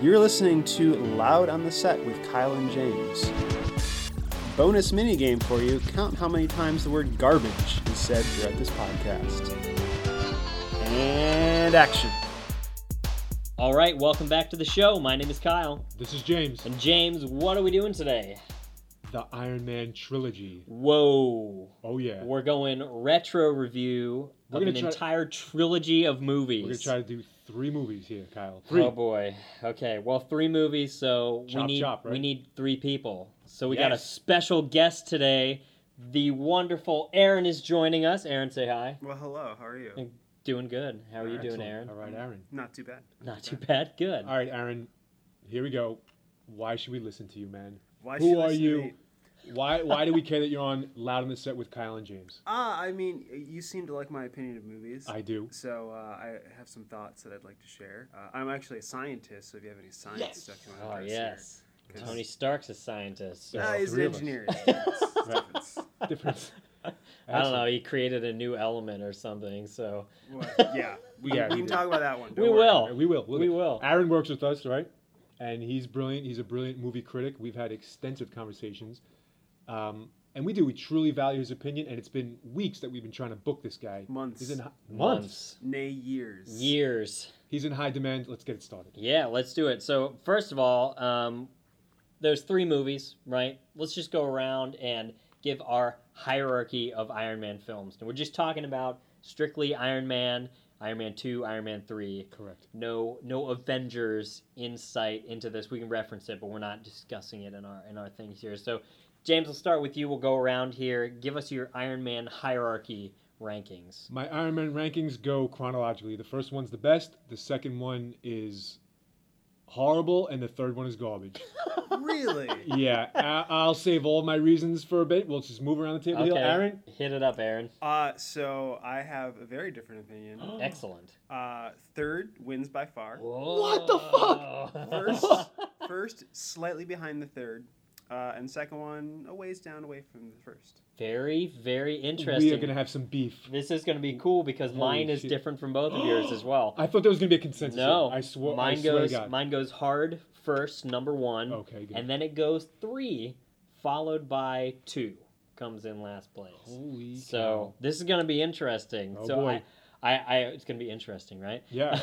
You're listening to Loud on the Set with Kyle and James. Bonus minigame for you. Count how many times the word garbage is said throughout this podcast. And action. All right, welcome back to the show. My name is Kyle. This is James. And James, what are we doing today? The Iron Man trilogy. Whoa. Oh, yeah. We're going retro review of an entire trilogy of movies. We're going to try to do three movies here, Kyle. Three. Oh, boy. Okay, well, three movies, so we need three people. So we got a special guest today. The wonderful Aaron is joining us. Aaron, say hi. Well, hello. How are you? Doing good. How are you doing, Aaron? All right, Aaron. Not too bad. Not too bad. Good. All right, Aaron. Here we go. Why should we listen to you, man? Who are you? Why do we care that you're on Loud on the Set with Kyle and James? I mean, you seem to like my opinion of movies. I do. So I have some thoughts that I'd like to share. I'm actually a scientist, so if you have any science stuff you want to yes. Here, Tony Stark's a scientist. So. He's an engineer. Difference. I don't know. He created a new element or something. So we can talk about that one. We will. Aaron works with us, right? And he's brilliant. He's a brilliant movie critic. We've had extensive conversations. And we truly value his opinion. And it's been weeks that we've been trying to book this guy. Months. He's in months. Nay, years. Years. He's in high demand. Let's get it started. Yeah, let's do it. So first of all, there's three movies, right? Let's just go around and give our hierarchy of Iron Man films. And we're just talking about strictly Iron Man. Iron Man 2, Iron Man 3. Correct. No Avengers insight into this. We can reference it, but we're not discussing it in our things here. So, James, we'll start with you. We'll go around here. Give us your Iron Man hierarchy rankings. My Iron Man rankings go chronologically. The first one's the best. The second one is horrible, and the third one is garbage. Really? Yeah. I'll save all my reasons for a bit. We'll just move around the table. Okay. Aaron? Hit it up, Aaron. So I have a very different opinion. Excellent. Third wins by far. Whoa. What the fuck? First, slightly behind the third. And second one, a ways down away from the first. Very, very interesting. We are going to have some beef. This is going to be cool because mine is different from both of yours as well. I thought there was going to be a consensus. No. Mine goes hard first, number one. Okay, good. And then it goes three, followed by two. Comes in last place. Holy cow. So this is going to be interesting. Oh, boy. It's going to be interesting, right? Yeah.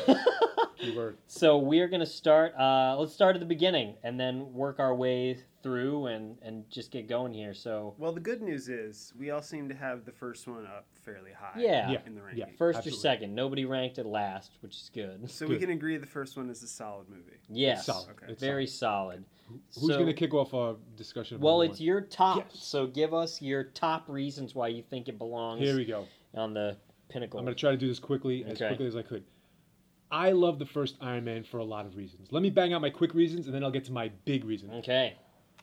So we are going to start, let's start at the beginning and then work our way through and just get going here. So, well, the good news is we all seem to have the first one up fairly high in the ranking. Yeah, first absolutely. Or second. Nobody ranked it last, which is good. So we can agree the first one is a solid movie. Yes, it's solid. Okay. It's very solid. Who's going to kick off our discussion? Well, it's your top, so give us your top reasons why you think it belongs. Here we go. On the pinnacle. I'm going to try to do this quickly as I could. I love the first Iron Man for a lot of reasons. Let me bang out my quick reasons, and then I'll get to my big reasons. Okay.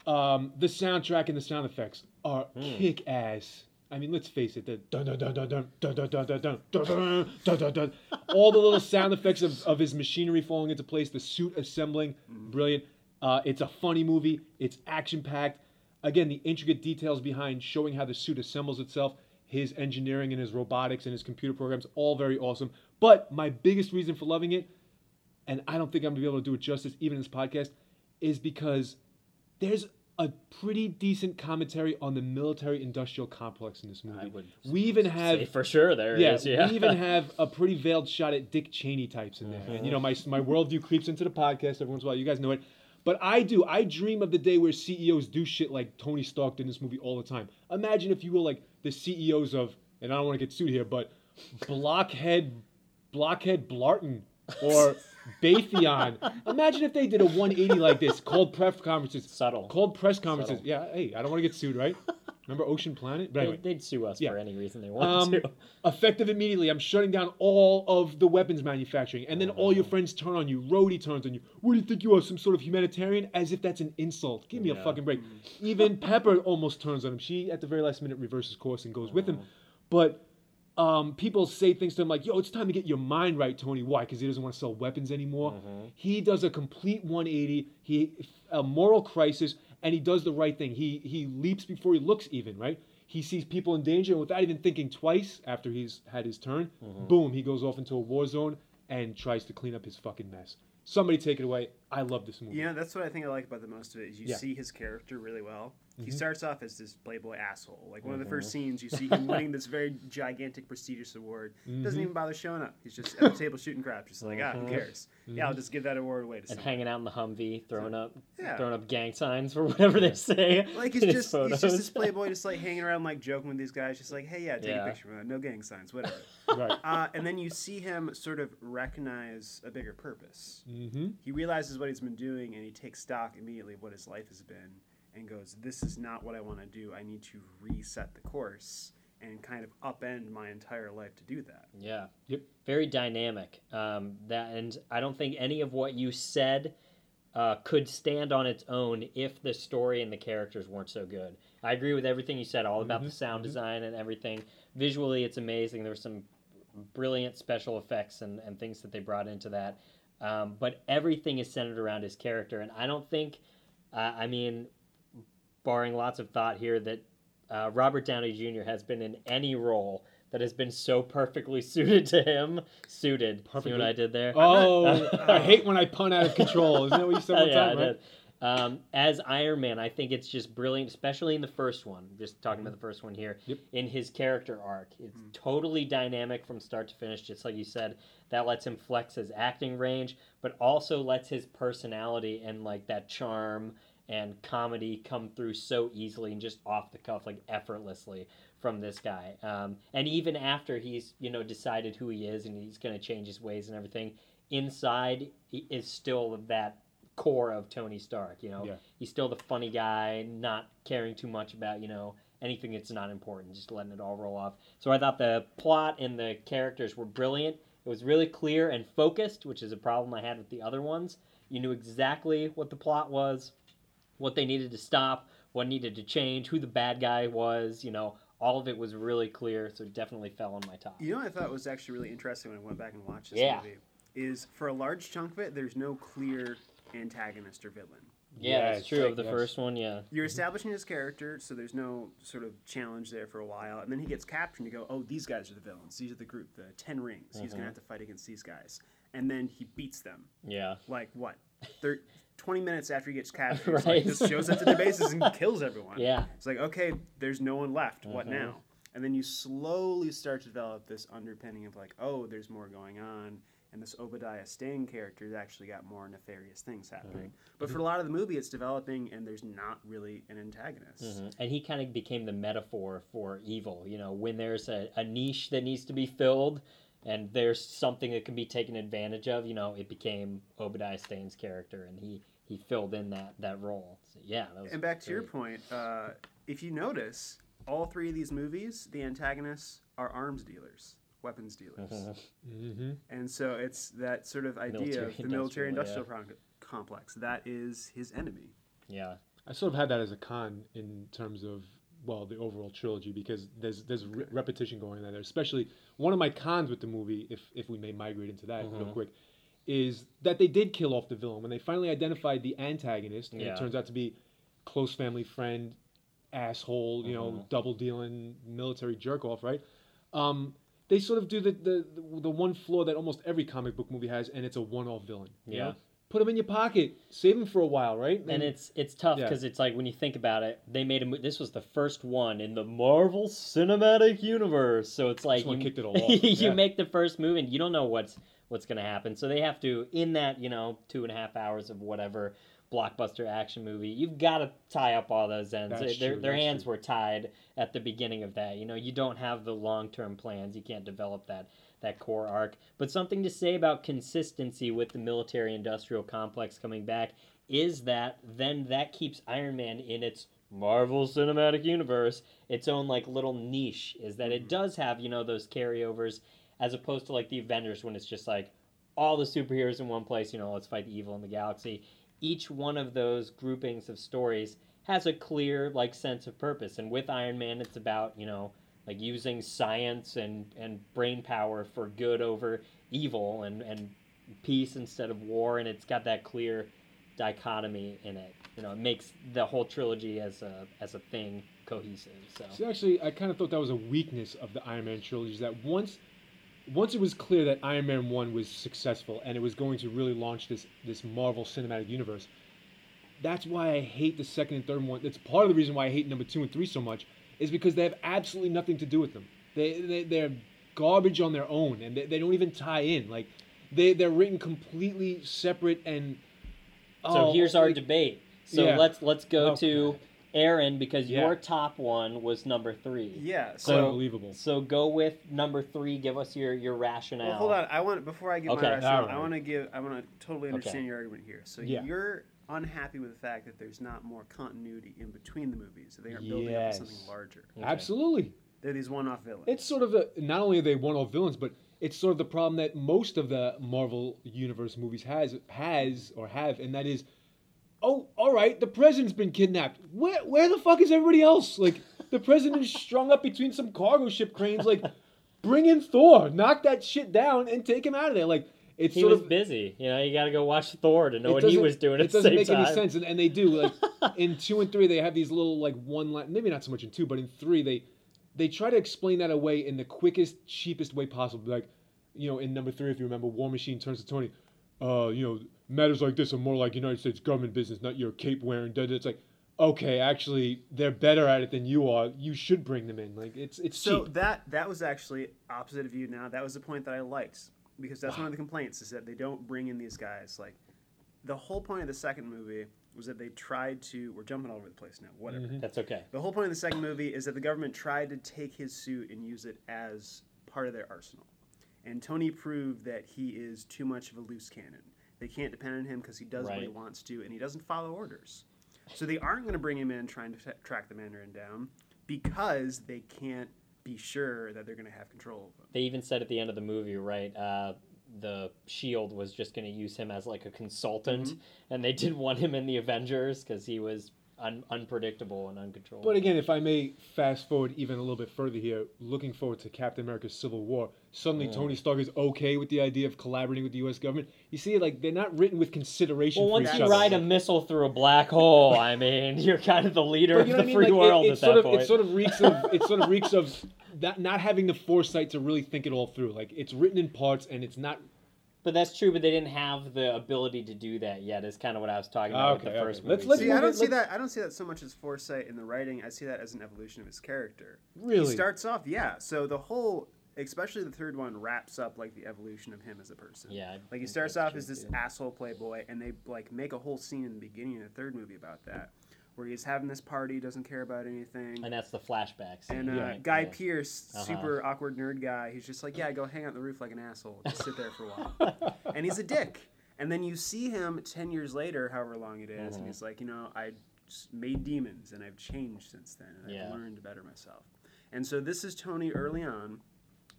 The soundtrack and the sound effects are kick-ass. I mean, let's face it. The dun-dun-dun-dun-dun, dun-dun-dun-dun-dun, dun-dun-dun-dun-dun. All the little sound effects of his machinery falling into place, the suit assembling, brilliant. It's a funny movie. It's action-packed. Again, the intricate details behind showing how the suit assembles itself, his engineering and his robotics and his computer programs, all very awesome. But my biggest reason for loving it, and I don't think I'm going to be able to do it justice even in this podcast, is because there's a pretty decent commentary on the military-industrial complex in this movie. I would say for sure there is. Yeah, we even have a pretty veiled shot at Dick Cheney types in there. Mm-hmm. And, you know, my worldview creeps into the podcast every once in a while. You guys know it. But I do. I dream of the day where CEOs do shit like Tony Stark did in this movie all the time. Imagine, if you will, like the CEOs of, and I don't want to get sued here, but Blockhead Blarton or Baytheon. Imagine if they did a 180 like this, called press conferences. Subtle. Yeah, hey, I don't want to get sued, right? Remember Ocean Planet? But anyway, they'd sue us for any reason they wanted to. Effective immediately, I'm shutting down all of the weapons manufacturing, and then all your friends turn on you. Rhodey turns on you. What do you think you are, some sort of humanitarian? As if that's an insult. Give me a fucking break. Even Pepper almost turns on him. She, at the very last minute, reverses course and goes with him. But people say things to him like, yo, it's time to get your mind right, Tony. Why? Because he doesn't want to sell weapons anymore. Mm-hmm. He does a complete 180, a moral crisis, and he does the right thing. He leaps before he looks even, right? He sees people in danger, and without even thinking twice after he's had his turn, boom, he goes off into a war zone and tries to clean up his fucking mess. Somebody take it away. I love this movie. Yeah, that's what I think I like about the most of it is you see his character really well. Mm-hmm. He starts off as this playboy asshole. Like, one of the first scenes, you see him winning this very gigantic, prestigious award. Mm-hmm. Doesn't even bother showing up. He's just at the table shooting crap. Just like, who cares? Mm-hmm. Yeah, I'll just give that award away to someone. And hanging out in the Humvee, throwing up gang signs for whatever they say. Like, he's just this playboy just, like, hanging around, like, joking with these guys. Just like, hey, take a picture. No gang signs, whatever. Right. And then you see him sort of recognize a bigger purpose. Mm-hmm. He realizes what he's been doing, and he takes stock immediately of what his life has been. And goes, this is not what I want to do. I need to reset the course and kind of upend my entire life to do that. Yeah. Yep. Very dynamic. And I don't think any of what you said could stand on its own if the story and the characters weren't so good. I agree with everything you said, all about the sound design and everything. Visually, it's amazing. There were some brilliant special effects and things that they brought into that. But everything is centered around his character. And I don't think, barring lots of thought here, that Robert Downey Jr. has been in any role that has been so perfectly suited to him. See what I did there? Oh, I hate when I pun out of control. Isn't that what you said one time, right? As Iron Man, I think it's just brilliant, especially in the first one. Just talking about the first one here. Yep. In his character arc. It's totally dynamic from start to finish, just like you said. That lets him flex his acting range, but also lets his personality and like that charm and comedy come through so easily and just off the cuff, like effortlessly from this guy. And even after he's, decided who he is and he's going to change his ways and everything, inside is still that core of Tony Stark, He's still the funny guy, not caring too much about, anything that's not important, just letting it all roll off. So I thought the plot and the characters were brilliant. It was really clear and focused, which is a problem I had with the other ones. You knew exactly what the plot was, what they needed to stop, what needed to change, who the bad guy was, all of it was really clear, so it definitely fell on my top. What I thought was actually really interesting when I went back and watched this movie is for a large chunk of it, there's no clear antagonist or villain. Yeah, that's true of the first one, You're establishing his character, so there's no sort of challenge there for a while, and then he gets captured and you go, oh, these guys are the villains, these are the group, the Ten Rings, he's going to have to fight against these guys. And then he beats them. Yeah. Like, what? 20 minutes after he gets captured, right. Like, just shows up to the bases and kills everyone. Yeah. It's like, okay, there's no one left. What now? And then you slowly start to develop this underpinning of like, oh, there's more going on. And this Obadiah Stane character's actually got more nefarious things happening. But for a lot of the movie, it's developing, and there's not really an antagonist. And he kind of became the metaphor for evil. When there's a niche that needs to be filled, and there's something that can be taken advantage of, it became Obadiah Stane's character, and he filled in that role. So, that was and back to your point, if you notice, all three of these movies, the antagonists are arms dealers, weapons dealers. And so it's that sort of idea of the military-industrial complex. That is his enemy. Yeah. I sort of had that as a con in terms of the overall trilogy, because there's repetition going on there. Especially one of my cons with the movie, if we may migrate into that real quick, is that they did kill off the villain. When they finally identified the antagonist, and it turns out to be close family friend, asshole, double-dealing military jerk-off, right? They sort of do the one flaw that almost every comic book movie has, and it's a one-off villain. Yeah. You know? Put them in your pocket, save them for a while, right? And it's tough because it's like when you think about it, they made this was the first one in the Marvel Cinematic Universe, so it's like this one kicked it all off. You make the first move and you don't know what's going to happen, so they have to in that 2.5 hours of whatever blockbuster action movie, you've got to tie up all those ends. Their hands were tied at the beginning of that. You don't have the long term plans. You can't develop that core arc. But something to say about consistency with the military-industrial complex coming back is that then that keeps Iron Man in its Marvel Cinematic Universe, its own like little niche, is that it does have, those carryovers as opposed to like the Avengers when it's just like all the superheroes in one place, let's fight the evil in the galaxy. Each one of those groupings of stories has a clear like sense of purpose. And with Iron Man, it's about, like using science and brain power for good over evil and peace instead of war, and it's got that clear dichotomy in it. It makes the whole trilogy as a thing cohesive. So actually, I kind of thought that was a weakness of the Iron Man trilogy, is that once once it was clear that Iron Man 1 was successful and it was going to really launch this Marvel Cinematic Universe, that's why I hate the second and third one. That's part of the reason why I hate number 2 and 3 so much, is because they have absolutely nothing to do with them. They're garbage on their own, and they don't even tie in. Like, they're written completely separate. And so here's our debate. So yeah. let's go to Aaron, because your top one was number 3. Yeah, so unbelievable. So go with number 3. Give us your rationale. Well, hold on. I want before I give my rationale. Right. I want to totally understand your argument here. So you're unhappy with the fact that there's not more continuity in between the movies. That they aren't building up something larger. Okay. Absolutely. They're these one-off villains. It's sort of not only are they one-off villains, but it's sort of the problem that most of the Marvel Universe movies have, and that is, oh, all right, the president's been kidnapped. Where the fuck is everybody else? Like, the president's strung up between some cargo ship cranes. Like, bring in Thor, knock that shit down, and take him out of there. Like, it's busy. You know, you got to go watch Thor to know what he was doing at the same time. It doesn't make any sense, and they do. Like, in 2 and 3, they have these little like one-line. Maybe not so much in 2, but in 3, they try to explain that away in the quickest, cheapest way possible. Like, you know, in number 3, if you remember, War Machine turns to Tony, matters like this are more like United States government business, not your cape wearing. It's like, okay, actually, they're better at it than you are. You should bring them in. Like, it's so cheap. That was actually opposite of you. Now, that was the point that I liked, because that's one of the complaints, is that they don't bring in these guys. Like, the whole point of the second movie was that they tried to... We're jumping all over the place now. Whatever. Mm-hmm. That's okay. The whole point of the second movie is that the government tried to take his suit and use it as part of their arsenal. And Tony proved that he is too much of a loose cannon. They can't depend on him because he does what he wants to, and he doesn't follow orders. So they aren't going to bring him in trying to track the Mandarin down, because they can't be sure that they're going to have control of him. They even said at the end of the movie, right... the S.H.I.E.L.D. was just going to use him as like a consultant, mm-hmm. and they didn't want him in the Avengers because he was unpredictable and uncontrollable. But again, if I may fast forward even a little bit further here, looking forward to Captain America's Civil War, suddenly Tony Stark is okay with the idea of collaborating with the U.S. government. You see, like, they're not written with consideration for each other. Well, once you ride a missile through a black hole, I mean, you're kind of the leader of the free world at that point. It sort of reeks of not having the foresight to really think it all through. Like, it's written in parts, and it's not... But that's true, but they didn't have the ability to do that yet, is kind of what I was talking about with the first movie. I don't see that so much as foresight in the writing. I see that as an evolution of his character. Really? He starts off, so the whole... Especially the third one wraps up, like, the evolution of him as a person. Yeah. Like, he starts off as this asshole playboy, and they, like, make a whole scene in the beginning of the third movie about that, where he's having this party, doesn't care about anything. And that's the flashbacks. And Guy Pearce, super awkward nerd guy, he's just like, yeah, go hang out on the roof like an asshole. Just sit there for a while. And he's a dick. And then you see him 10 years later, however long it is, and he's like, you know, I made demons, and I've changed since then, and I've learned to better myself. And so this is Tony early on,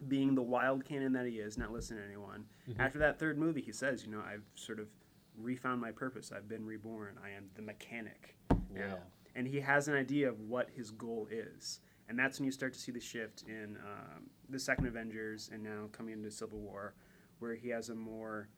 being the wild cannon that he is, not listening to anyone. Mm-hmm. After that third movie, he says, you know, I've sort of refound my purpose. I've been reborn. I am the mechanic now. And he has an idea of what his goal is. And that's when you start to see the shift in the second Avengers and now coming into Civil War, where he has a more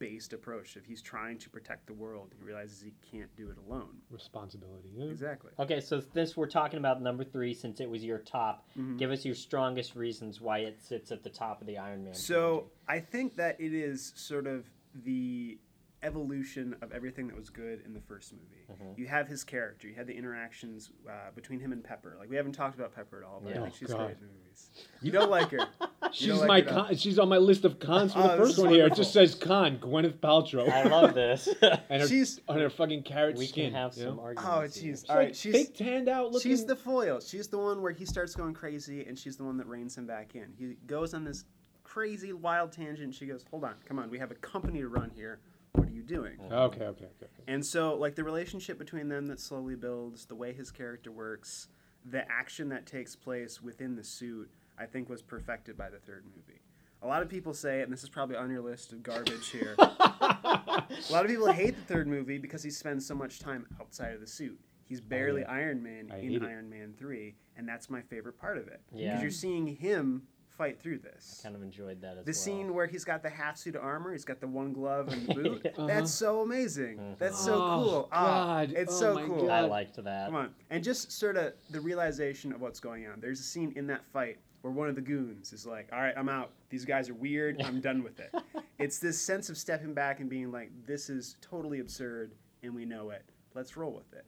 based approach. If he's trying to protect the world, he realizes he can't do it alone. Responsibility. Yeah. Exactly. Okay, so this, we're talking about number 3, since it was your top. Mm-hmm. Give us your strongest reasons why it sits at the top of the Iron Man. So I think that it is sort of the evolution of everything that was good in the first movie. Mm-hmm. You have his character. You have the interactions between him and Pepper. Like, we haven't talked about Pepper at all, but I think she's great in movies. You don't like her. She's on my list of cons for the first one here. It just says con, Gwyneth Paltrow. I love this. And she's on her fucking carrot skin. We can have some arguments. Oh, jeez. All right, she's big, tanned out looking. She's the foil. She's the one where he starts going crazy, and she's the one that reins him back in. He goes on this crazy, wild tangent. She goes, hold on, come on. We have a company to run here. What are you doing? Okay. And so, like, the relationship between them that slowly builds, the way his character works, the action that takes place within the suit, I think was perfected by the third movie. A lot of people say, and this is probably on your list of garbage here, a lot of people hate the third movie because he spends so much time outside of the suit. He's barely Iron Man in Iron Man 3, and that's my favorite part of it. Yeah. Because you're seeing him fight through this. I kind of enjoyed that as well. The scene where he's got the half suit of armor, he's got the one glove and the boot. Uh-huh. That's so amazing. Uh-huh. That's so cool. God. It's so cool. God. I liked that. Come on. And just sort of the realization of what's going on. There's a scene in that fight or one of the goons is like, all right, I'm out. These guys are weird. I'm done with it. It's this sense of stepping back and being like, this is totally absurd, and we know it. Let's roll with it.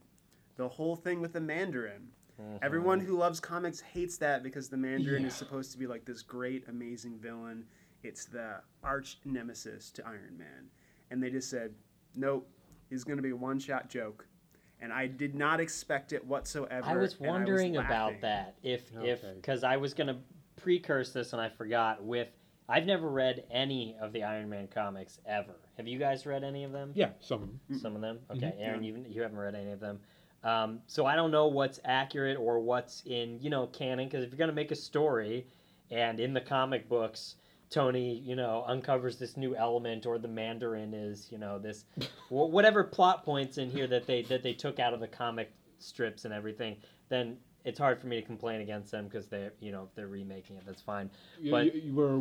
The whole thing with the Mandarin. Uh-huh. Everyone who loves comics hates that because the Mandarin is supposed to be like this great, amazing villain. It's the arch nemesis to Iron Man. And they just said, nope, it's going to be a one-shot joke. And I did not expect it whatsoever. I was wondering about that. Because I was going to precurse this and I forgot. I've never read any of the Iron Man comics ever. Have you guys read any of them? Yeah, some of them. Some of them? Okay, mm-hmm. Aaron, you haven't read any of them. So I don't know what's accurate or what's in, canon. Because if you're going to make a story and in the comic books, Tony, uncovers this new element, or the Mandarin is, this whatever plot points in here that they took out of the comic strips and everything, then it's hard for me to complain against them because they're, if they're remaking it, that's fine. But we're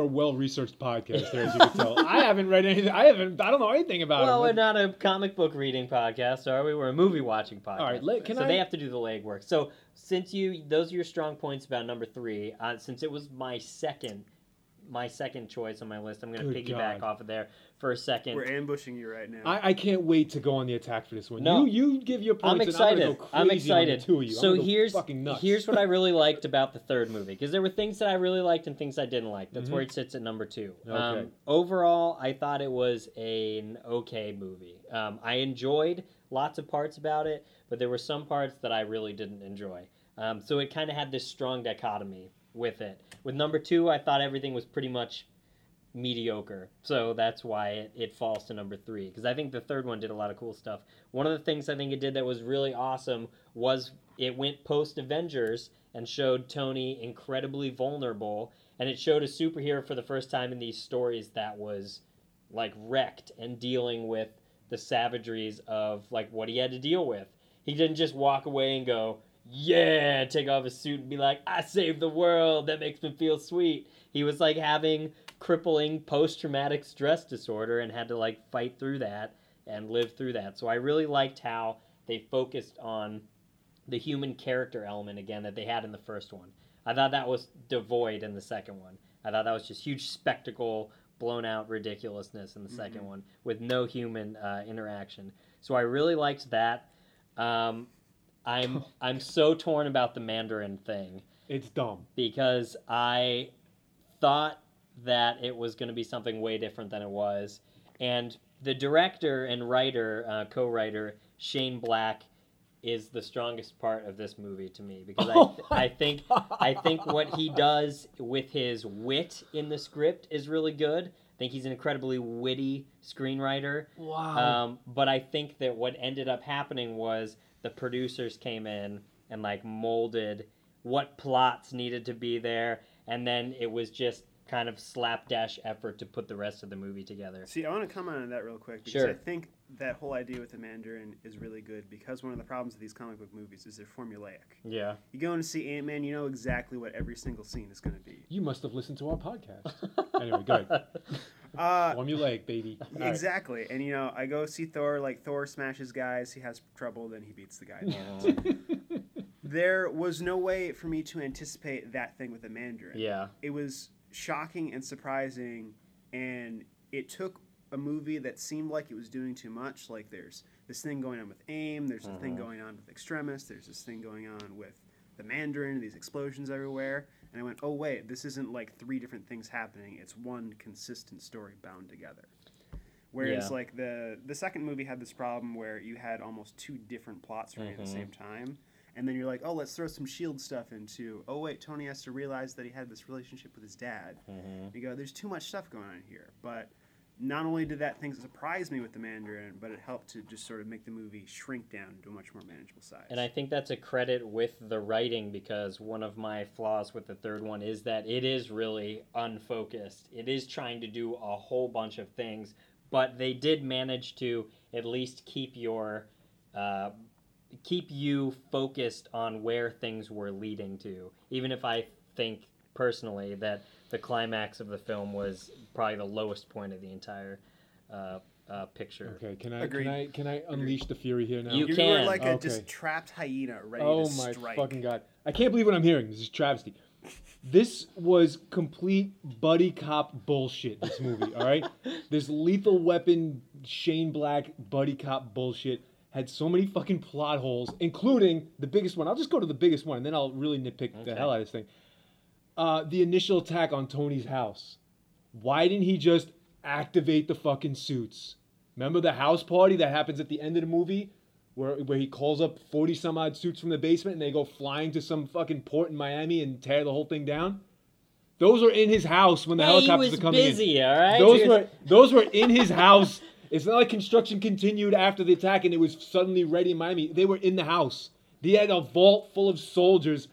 a well-researched podcast there, as you can tell. I haven't read anything. I don't know anything about it. Well, we're not a comic book reading podcast, are we? We're a movie-watching podcast. All right, so they have to do the legwork. So since those are your strong points about number three, since it was my second choice on my list, I'm going to piggyback off of there for a second. We're ambushing you right now. I can't wait to go on the attack for this one. No, you give your points. I'm excited. And I'm excited. The two of you. So here's what I really liked about the third movie, because there were things that I really liked and things I didn't like. That's where it sits at number two. Okay. Overall, I thought it was an okay movie. I enjoyed lots of parts about it, but there were some parts that I really didn't enjoy. So it kind of had this strong dichotomy with it. With number two, I thought everything was pretty much mediocre. So that's why it falls to number three, because I think the third one did a lot of cool stuff. One of the things I think it did that was really awesome was it went post-Avengers and showed Tony incredibly vulnerable, and it showed a superhero for the first time in these stories that was, like, wrecked and dealing with the savageries of, like, what he had to deal with. He didn't just walk away and go, yeah, take off his suit and be like, I saved the world, that makes me feel sweet. He was like having crippling post-traumatic stress disorder and had to like fight through that and live through that. So I really liked how they focused on the human character element again that they had in the first one. I thought that was devoid in the second one. I thought that was just huge spectacle, blown out ridiculousness in the second one with no human interaction. So I really liked that. I'm so torn about the Mandarin thing. It's dumb. Because I thought that it was going to be something way different than it was. And the director and writer, co-writer, Shane Black, is the strongest part of this movie to me. Because I think what he does with his wit in the script is really good. I think he's an incredibly witty screenwriter. Wow. But I think that what ended up happening was the producers came in and like molded what plots needed to be there, and then it was just kind of slapdash effort to put the rest of the movie together. See, I want to comment on that real quick because I think that whole idea with the Mandarin is really good, because one of the problems of these comic book movies is they're formulaic. Yeah. You go and see Ant-Man, you know exactly what every single scene is going to be. You must have listened to our podcast. Anyway, go ahead. Formulaic, baby. All exactly. Right. And, I go see Thor. Like, Thor smashes guys. He has trouble. Then he beats the guy. There was no way for me to anticipate that thing with the Mandarin. Yeah. It was shocking and surprising, and it took a movie that seemed like it was doing too much. Like, there's this thing going on with AIM, there's the thing going on with Extremis, there's this thing going on with the Mandarin, these explosions everywhere, and I went, oh wait, this isn't like three different things happening, it's one consistent story bound together. Whereas like the second movie had this problem where you had almost two different plots running at the same time. And then you're like, oh, let's throw some S.H.I.E.L.D. stuff into, oh, wait, Tony has to realize that he had this relationship with his dad. Mm-hmm. You go, there's too much stuff going on here. But not only did that thing surprise me with the Mandarin, but it helped to just sort of make the movie shrink down to a much more manageable size. And I think that's a credit with the writing, because one of my flaws with the third one is that it is really unfocused. It is trying to do a whole bunch of things, but they did manage to at least keep you focused on where things were leading to, even if I think personally that the climax of the film was probably the lowest point of the entire picture. Okay, can I unleash the fury here now? You can. You're like a just trapped hyena ready to strike. Oh my fucking God. I can't believe what I'm hearing. This is travesty. This was complete buddy cop bullshit, this movie, all right? This Lethal Weapon, Shane Black, buddy cop bullshit had so many fucking plot holes, including the biggest one. I'll just go to the biggest one, and then I'll really nitpick the hell out of this thing. The initial attack on Tony's house. Why didn't he just activate the fucking suits? Remember the house party that happens at the end of the movie? Where he calls up 40-some-odd suits from the basement and they go flying to some fucking port in Miami and tear the whole thing down? Those are in his house when the helicopters are coming in. He was busy, all right? Those were in his house. It's not like construction continued after the attack and it was suddenly ready in Miami. They were in the house. They had a vault full of soldiers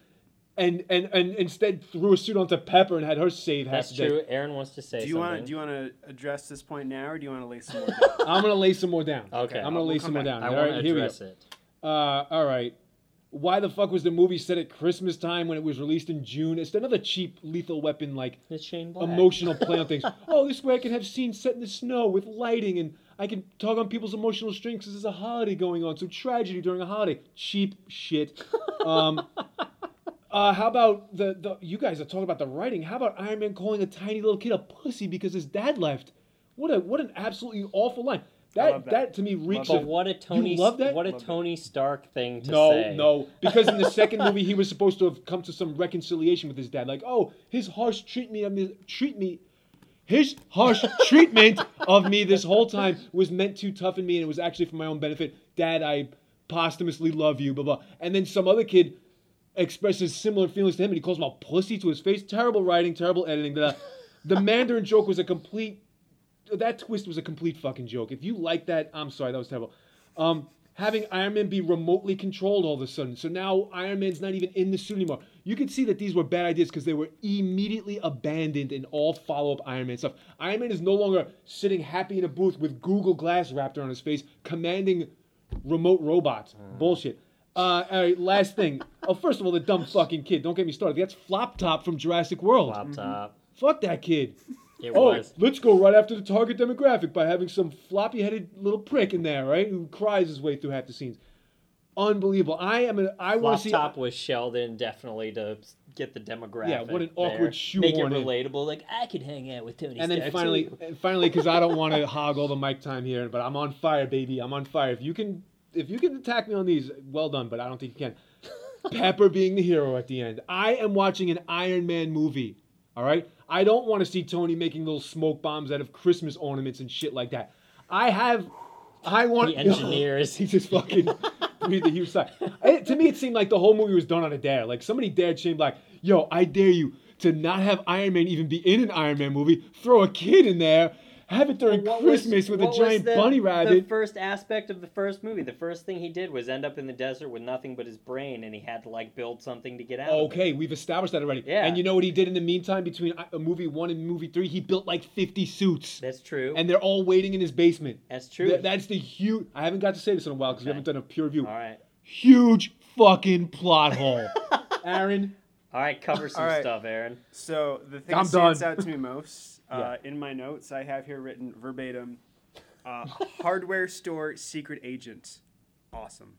and instead threw a suit onto Pepper and had her save half the day. That's true. Aaron wants to say something. Do you want to address this point now or do you want to lay some more down? I'm going to lay some more down. Okay. I'm going to lay some more down. I want to address it. All right. Why the fuck was the movie set at Christmas time when it was released in June? It's another cheap Lethal Weapon, like, emotional play on things. Oh, this way I can have scenes set in the snow with lighting, and I can tug on people's emotional strings because there's a holiday going on, so tragedy during a holiday. Cheap shit. How about the you guys are talking about the writing. How about Iron Man calling a tiny little kid a pussy because his dad left? What an absolutely awful line. That to me reeks of... What a Tony Stark thing to say. No, because in the second movie he was supposed to have come to some reconciliation with his dad. Like, oh, his harsh treatment of me this whole time was meant to toughen me, and it was actually for my own benefit. Dad, I posthumously love you, blah, blah. And then some other kid expresses similar feelings to him, and he calls him a pussy to his face. Terrible writing, terrible editing. The Mandarin joke was a complete... That twist was a complete fucking joke. If you like that, I'm sorry, that was terrible. Having Iron Man be remotely controlled all of a sudden. So now Iron Man's not even in the suit anymore. You could see that these were bad ideas because they were immediately abandoned in all follow-up Iron Man stuff. Iron Man is no longer sitting happy in a booth with Google Glass wrapped around his face, commanding remote robots. Bullshit. All right, last thing. Oh, first of all, the dumb fucking kid. Don't get me started. That's Flop Top from Jurassic World. Flop Top. Mm-hmm. Fuck that kid. It was. Let's go right after the target demographic by having some floppy-headed little prick in there, right? Who cries his way through half the scenes. Unbelievable. I want to see... Flop Top was Sheldon, definitely, to get the demographic. Yeah, what an awkward shoehorn. Make it relatable. Like, I could hang out with Tony Stark. And then finally, because I don't want to hog all the mic time here, but I'm on fire, baby. I'm on fire. If you can attack me on these, well done, but I don't think you can. Pepper being the hero at the end. I am watching an Iron Man movie, all right? I don't want to see Tony making little smoke bombs out of Christmas ornaments and shit like that. I want... The engineers. He just fucking breathed a huge sigh. To me, it seemed like the whole movie was done on a dare. Like, somebody dared Shane Black, yo, I dare you to not have Iron Man even be in an Iron Man movie, throw a kid in there... Have it during Christmas with a giant bunny rabbit. The first aspect of the first movie, the first thing he did was end up in the desert with nothing but his brain, and he had to, like, build something to get out of it. Okay, we've established that already. Yeah. And you know what he did in the meantime between movie 1 and movie 3? He built, like, 50 suits. That's true. And they're all waiting in his basement. That's true. That's the huge... I haven't got to say this in a while because we haven't done a peer review. All right. Huge fucking plot hole. Aaron... All right, cover some stuff, Aaron. So the thing that stands out to me most, in my notes, I have here written verbatim, hardware store secret agent. Awesome.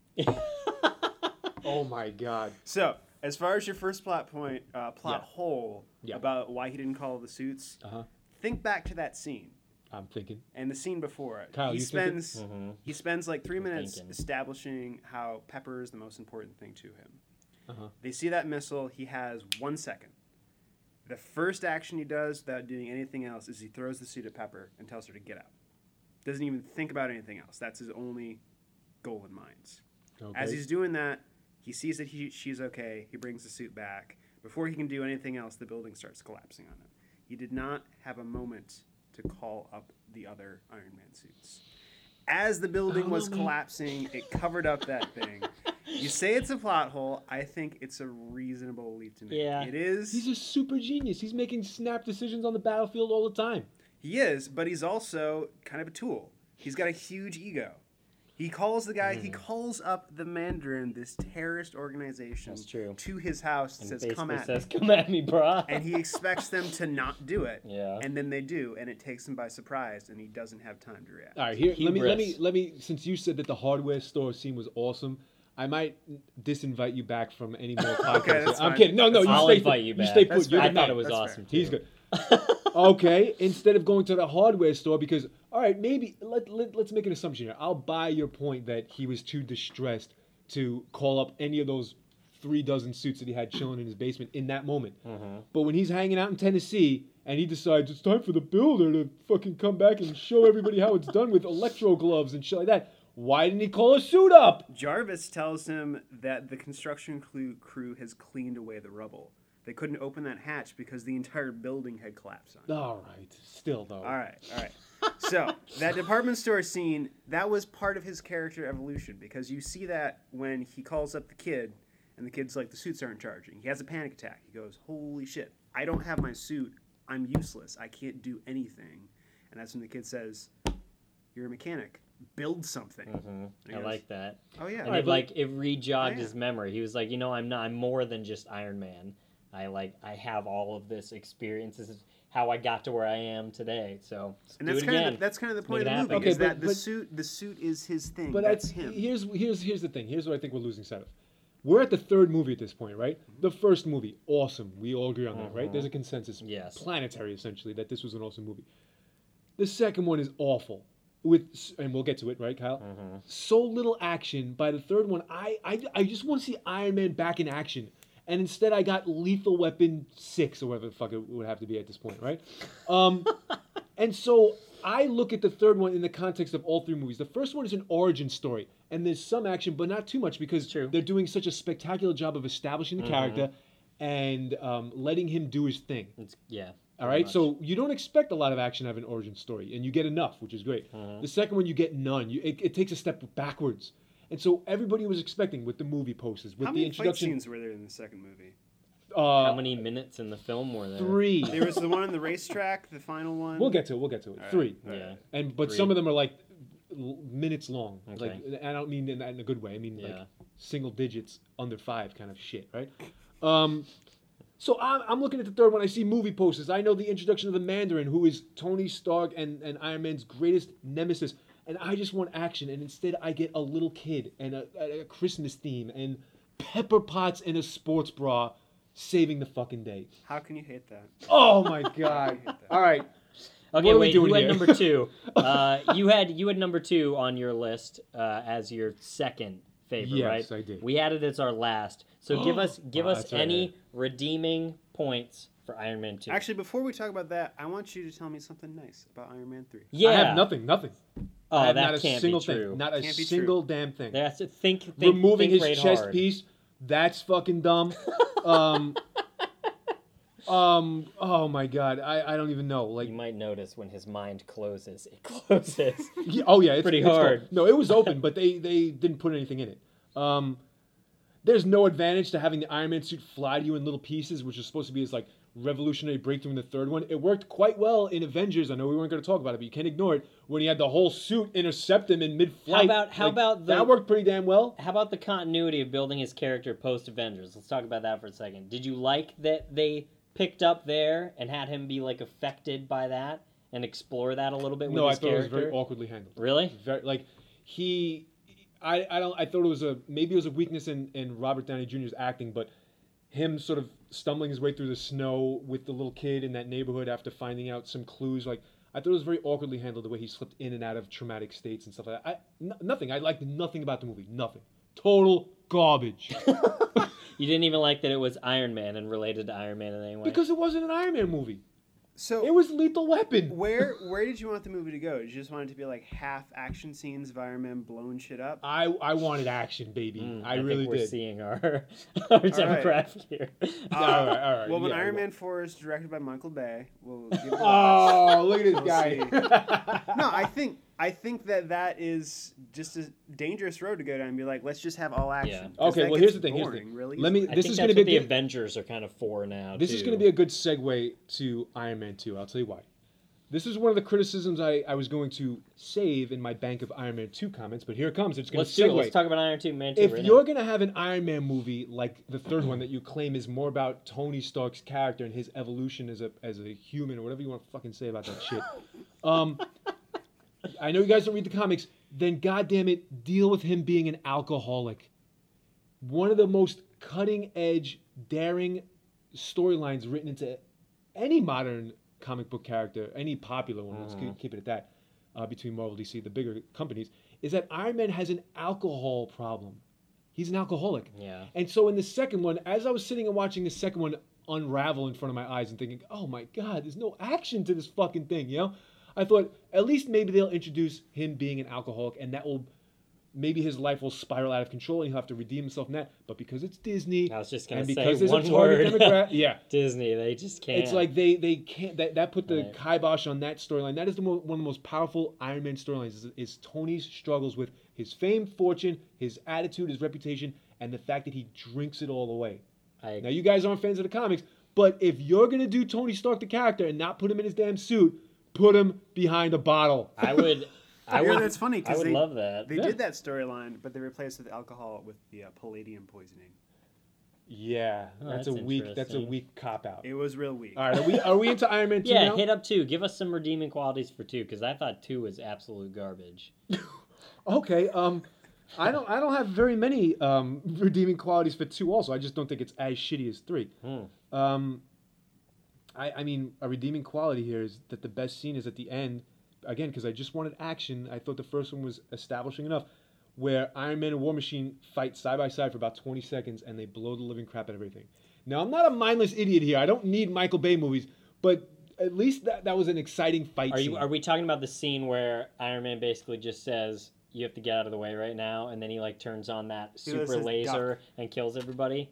Oh, my God. So as far as your first plot hole about why he didn't call the suits, think back to that scene. I'm thinking. And the scene before it. Kyle, he spends like 3 minutes establishing how Pepper is the most important thing to him. Uh-huh. They see that missile. He has 1 second. The first action he does without doing anything else is he throws the suit at Pepper and tells her to get out. Doesn't even think about anything else. That's his only goal in mind. Okay. As he's doing that, he sees that she's okay. He brings the suit back. Before he can do anything else, the building starts collapsing on him. He did not have a moment to call up the other Iron Man suits. As the building was collapsing, it covered up that thing. You say it's a plot hole. I think it's a reasonable leap to make. Yeah. It is. He's a super genius. He's making snap decisions on the battlefield all the time. He is, but he's also kind of a tool. He's got a huge ego. He calls the guy, he calls up the Mandarin, this terrorist organization, to his house and says, come at me, bro. And he expects them to not do it. Yeah. And then they do, and it takes him by surprise, and he doesn't have time to react. All right, here, let me, since you said that the hardware store scene was awesome, I might disinvite you back from any more podcasts. Okay, that's I'm fine. Kidding. No, I'll invite you back. You stay put. I thought it was awesome. Too. He's good. Okay, instead of going to the hardware store, because all right, maybe let's make an assumption here. I'll buy your point that he was too distressed to call up any of those 3 dozen suits that he had chilling in his basement in that moment. Mm-hmm. But when he's hanging out in Tennessee and he decides it's time for the builder to fucking come back and show everybody how it's done with electro gloves and shit like that, why didn't he call a suit up? Jarvis tells him that the construction crew has cleaned away the rubble. They couldn't open that hatch because the entire building had collapsed on it. All right. Still, though. All right. So, that department store scene, that was part of his character evolution, because you see that when he calls up the kid, and the kid's like, the suits aren't charging. He has a panic attack. He goes, holy shit, I don't have my suit. I'm useless. I can't do anything. And that's when the kid says, you're a mechanic. Build something. Mm-hmm. I like that. Oh, yeah. And it rejogged his memory. He was like, you know, I'm more than just Iron Man. I have all of this experience. This is how I got to where I am today. So that's kind of the point of the movie. Okay, the suit is his thing. But that's him. Here's the thing. Here's what I think we're losing sight of. We're at the third movie at this point, right? The first movie, awesome. We all agree on that, right? There's a consensus, planetary essentially, that this was an awesome movie. The second one is awful. And we'll get to it, right, Kyle? Mm-hmm. So little action. By the third one, I just want to see Iron Man back in action. And instead I got Lethal Weapon 6 or whatever the fuck it would have to be at this point, right? And so I look at the third one in the context of all three movies. The first one is an origin story, and there's some action, but not too much, because they're doing such a spectacular job of establishing the character and letting him do his thing. All right? Much. So you don't expect a lot of action out of an origin story, and you get enough, which is great. The second one, you get none. It takes a step backwards. And so everybody was expecting with the movie posters, with the introduction. How many fight scenes were there in the second movie? How many minutes in the film were there? 3. There was the one on the racetrack, the final one. We'll get to it. All right. 3. Yeah. And but 3. Some of them are like minutes long. Okay. Like, I don't mean in a good way. I mean like single digits, under 5 kind of shit, right? So I'm looking at the third one. I see movie posters. I know the introduction of the Mandarin, who is Tony Stark and Iron Man's greatest nemesis. And I just want action, and instead I get a little kid and a Christmas theme and Pepper Potts and a sports bra saving the fucking day. How can you hate that? Oh, my God. All right. Okay, what are we doing here? Had number 2. You had number 2 on your list as your second favorite, right? Yes, I did. We had it as our last. So give us any redeeming points for Iron Man 2. Actually, before we talk about that, I want you to tell me something nice about Iron Man 3. Yeah. I have nothing. Oh, that can't be true. Not a single damn thing. That's removing his chest piece. That's fucking dumb. Oh my God. I don't even know. Like, you might notice when his mind closes, it closes. It's pretty hard. No, it was open, but they didn't put anything in it. There's no advantage to having the Iron Man suit fly to you in little pieces, which is supposed to be his like revolutionary breakthrough in the third one. It worked quite well in Avengers. I know we weren't going to talk about it, but you can't ignore it. When he had the whole suit intercept him in mid-flight. That worked pretty damn well. How about the continuity of building his character post-Avengers? Let's talk about that for a second. Did you like that they picked up there and had him be like affected by that and explore that a little bit with his character? No, I thought it was very awkwardly handled. Really? Very, like, I thought it was a weakness in Robert Downey Jr.'s acting, but him sort of stumbling his way through the snow with the little kid in that neighborhood after finding out some clues. Like, I thought it was very awkwardly handled, the way he slipped in and out of traumatic states and stuff like that. Nothing. I liked nothing about the movie. Nothing. Total garbage. You didn't even like that it was Iron Man and related to Iron Man in any way? Because it wasn't an Iron Man movie. So it was Lethal Weapon. Where did you want the movie to go? Did you just want it to be like half action scenes of Iron Man blowing shit up? I wanted action, baby. I really did. We're seeing our demographic here. All right. Well, when Iron Man 4 is directed by Michael Bay, we'll give it look at this guy. No, I think that is just a dangerous road to go down and be like, let's just have all action. Yeah. Okay, well, here's the thing. Really? I think that's what the Avengers are kind of for now. This is going to be a good segue to Iron Man 2. I'll tell you why. This is one of the criticisms I was going to save in my bank of Iron Man 2 comments, but here it comes. It's going to segue. Let's talk about Iron Man 2 right now. If you're going to have an Iron Man movie like the third one that you claim is more about Tony Stark's character and his evolution as a human or whatever you want to fucking say about that shit. I know you guys don't read the comics. Then, goddammit, deal with him being an alcoholic. one of the most cutting-edge, daring storylines written into any modern comic book character, any popular one, let's keep it at that, between Marvel, DC, the bigger companies, is that Iron Man has an alcohol problem. He's an alcoholic. Yeah. And so in the second one, as I was sitting and watching the second one unravel in front of my eyes and thinking, oh my God, there's no action to this fucking thing, you know? I thought, at least maybe they'll introduce him being an alcoholic, and that will... maybe his life will spiral out of control, and he'll have to redeem himself in that. But because it's Disney, I was just gonna say one word. Yeah, Disney. They just can't. It's like they can't. That put the kibosh on that storyline. That is one of the most powerful Iron Man storylines. Is Tony's struggles with his fame, fortune, his attitude, his reputation, and the fact that he drinks it all away. Now you guys aren't fans of the comics, but if you're gonna do Tony Stark the character and not put him in his damn suit, put him behind a bottle. I would. That's funny because they love that. They did that storyline, but they replaced it with alcohol with the palladium poisoning. Yeah, that's a weak cop out. It was real weak. All right, are we into Iron Man 2 now? Yeah, hit up 2. Give us some redeeming qualities for 2 because I thought 2 was absolute garbage. Okay, I don't have very many redeeming qualities for 2 also. I just don't think it's as shitty as 3. I mean, a redeeming quality here is that the best scene is at the end. Again, because I just wanted action. I thought the first one was establishing enough where Iron Man and War Machine fight side by side for about 20 seconds and they blow the living crap out of everything. Now, I'm not a mindless idiot here. I don't need Michael Bay movies, but at least that was an exciting fight scene. Are we talking about the scene where Iron Man basically just says, you have to get out of the way right now, and then he like turns on that super laser and kills everybody?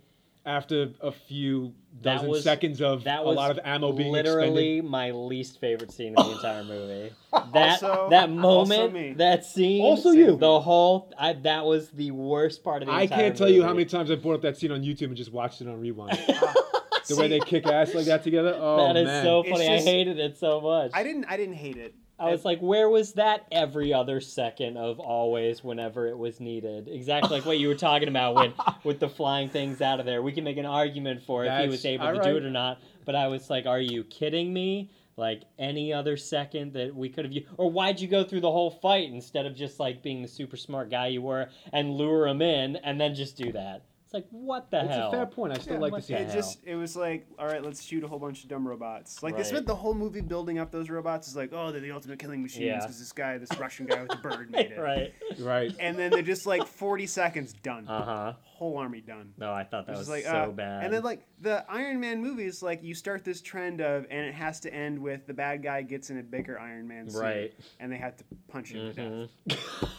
After a few dozen seconds of a lot of ammo being expended. Literally my least favorite scene in the entire movie. That moment, that scene, that was the worst part of the entire movie. I can't tell you how many times I brought up that scene on YouTube and just watched it on rewind. The way they kick ass like that together. Oh, man. That is so funny. I hated it so much. I didn't hate it. I was like, where was that every other second of always whenever it was needed? Exactly like what you were talking about with the flying things out of there. We can make an argument for if he was able to do it or not. But I was like, are you kidding me? Like any other second that we could have used? Or why'd you go through the whole fight instead of just like being the super smart guy you were and lure him in and then just do that? It's like, what the hell? It's a fair point. I still like to see it. It was like, all right, let's shoot a whole bunch of dumb robots. Like, they spent the whole movie building up those robots. It's like, oh, they're the ultimate killing machines because this Russian guy with the bird made it. Right. And then they're just like 40 seconds done. Whole army done. No, I thought that was like, so bad. And then like the Iron Man movies, like you start this trend of, and it has to end with the bad guy gets in a bigger Iron Man suit. Right. And they have to punch him to death.